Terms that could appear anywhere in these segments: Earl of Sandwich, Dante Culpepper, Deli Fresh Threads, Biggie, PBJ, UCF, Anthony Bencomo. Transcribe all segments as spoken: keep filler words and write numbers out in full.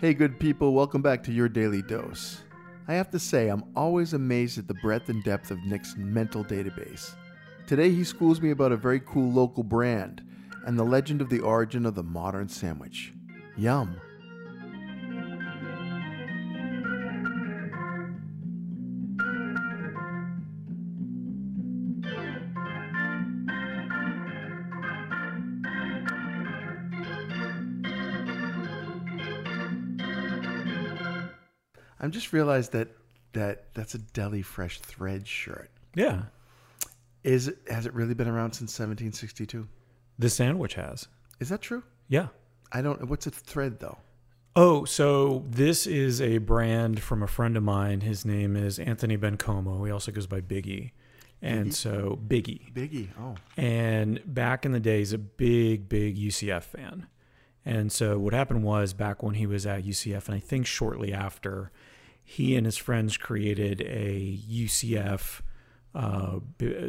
Hey good people, welcome back to your Daily Dose. I have to say, I'm always amazed at the breadth and depth of Nick's mental database. Today he schools me about a very cool local brand and the legend of the origin of the modern sandwich. Yum. I'm just realized that that that's a Deli Fresh Threads shirt. Yeah. Is it, has it really been around since seventeen sixty-two? The sandwich has. Is that true? Yeah. I don't. What's a thread though? Oh, so this is a brand from a friend of mine. His name is Anthony Bencomo. He also goes by Biggie. And Biggie? so Biggie. Biggie. Oh. And back in the day, he's a big, big U C F fan. And so what happened was back when he was at U C F, and I think shortly after, he and his friends created a U C F uh,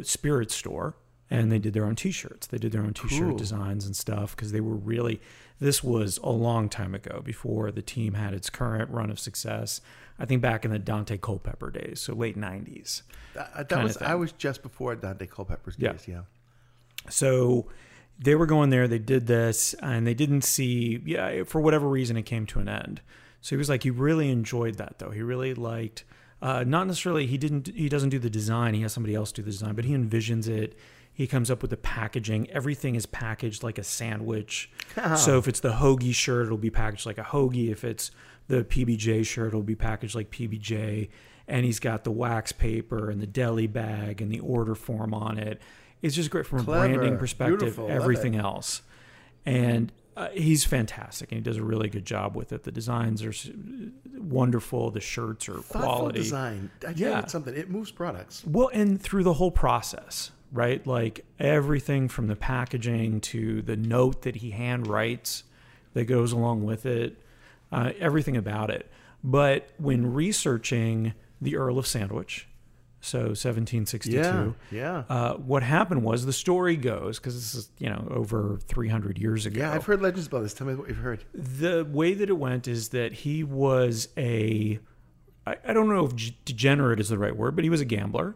spirit store, and they did their own T-shirts. They did their own T-shirt cool. designs and stuff because they were really, this was a long time ago before the team had its current run of success. I think back in the Dante Culpepper days, so late nineties. That, that was, I was just before Dante Culpepper's days, yeah. yeah. So they were going there, they did this, and they didn't see, yeah, for whatever reason, it came to an end. So he was like, he really enjoyed that though. He really liked, uh, not necessarily, he didn't, he doesn't do the design. He has somebody else do the design, but he envisions it. He comes up with the packaging. Everything is packaged like a sandwich. Oh. So if it's the hoagie shirt, it'll be packaged like a hoagie. If it's the P B J shirt, it'll be packaged like P B J. And he's got the wax paper and the deli bag and the order form on it. It's just great from Clever. a branding perspective, Beautiful. everything else. And Uh, he's fantastic, and he does a really good job with it. The designs are wonderful. The shirts are Thoughtful quality. design. I yeah. It's something. It moves products. Well, and through the whole process, right? Like everything from the packaging to the note that he hand writes that goes along with it, uh, everything about it. But when researching the Earl of Sandwich, so seventeen sixty-two, yeah, yeah. Uh, what happened was, the story goes, because this is, you know, over three hundred years ago. Yeah, I've heard legends about this. Tell me what you've heard. The way that it went is that he was a, I, I don't know if g- degenerate is the right word, but he was a gambler,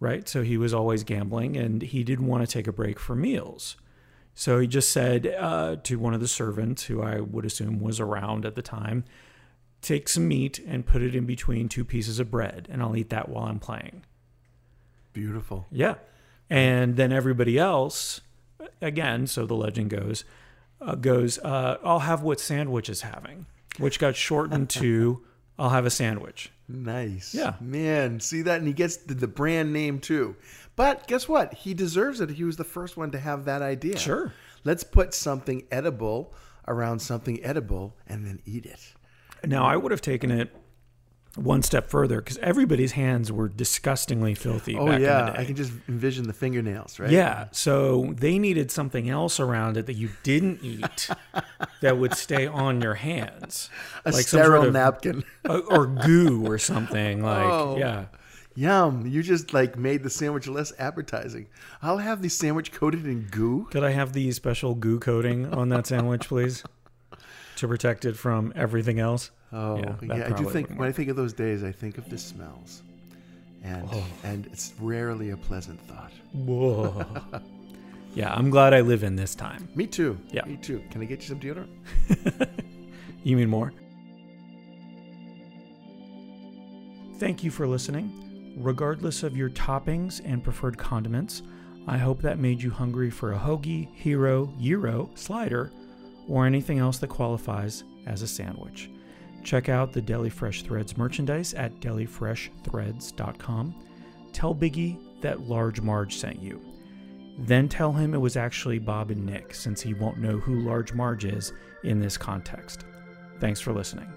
right? So he was always gambling, and he didn't want to take a break for meals. So he just said uh, to one of the servants, who I would assume was around at the time, take some meat and put it in between two pieces of bread, and I'll eat that while I'm playing. Beautiful. Yeah. And then everybody else, again, so the legend goes, uh, goes, uh, I'll have what sandwich is having, which got shortened to, I'll have a sandwich. Nice. Yeah. Man, see that? And he gets the, the brand name too. But guess what? He deserves it. He was the first one to have that idea. Sure. Let's put something edible around something edible and then eat it. Now, I would have taken it one step further because everybody's hands were disgustingly filthy oh, back yeah. in the day. I can just envision the fingernails, right? Yeah. So they needed something else around it that you didn't eat that would stay on your hands. A like sterile some sort of, napkin. Or goo or something. Like, oh, yeah. Yum. You just like made the sandwich less appetizing. I'll have the sandwich coated in goo. Could I have the special goo coating on that sandwich, please? To protect it from everything else. Oh, yeah. yeah I do think when work. I think of those days, I think of the smells, and Whoa. and it's rarely a pleasant thought. Whoa. Yeah, I'm glad I live in this time. Me too. Yeah, me too. Can I get you some deodorant? You mean more? Thank you for listening. Regardless of your toppings and preferred condiments, I hope that made you hungry for a hoagie, hero, gyro, slider, or anything else that qualifies as a sandwich. Check out the Deli Fresh Threads merchandise at deli fresh threads dot com. Tell Biggie that Large Marge sent you. Then tell him it was actually Bob and Nick, since he won't know who Large Marge is in this context. Thanks for listening.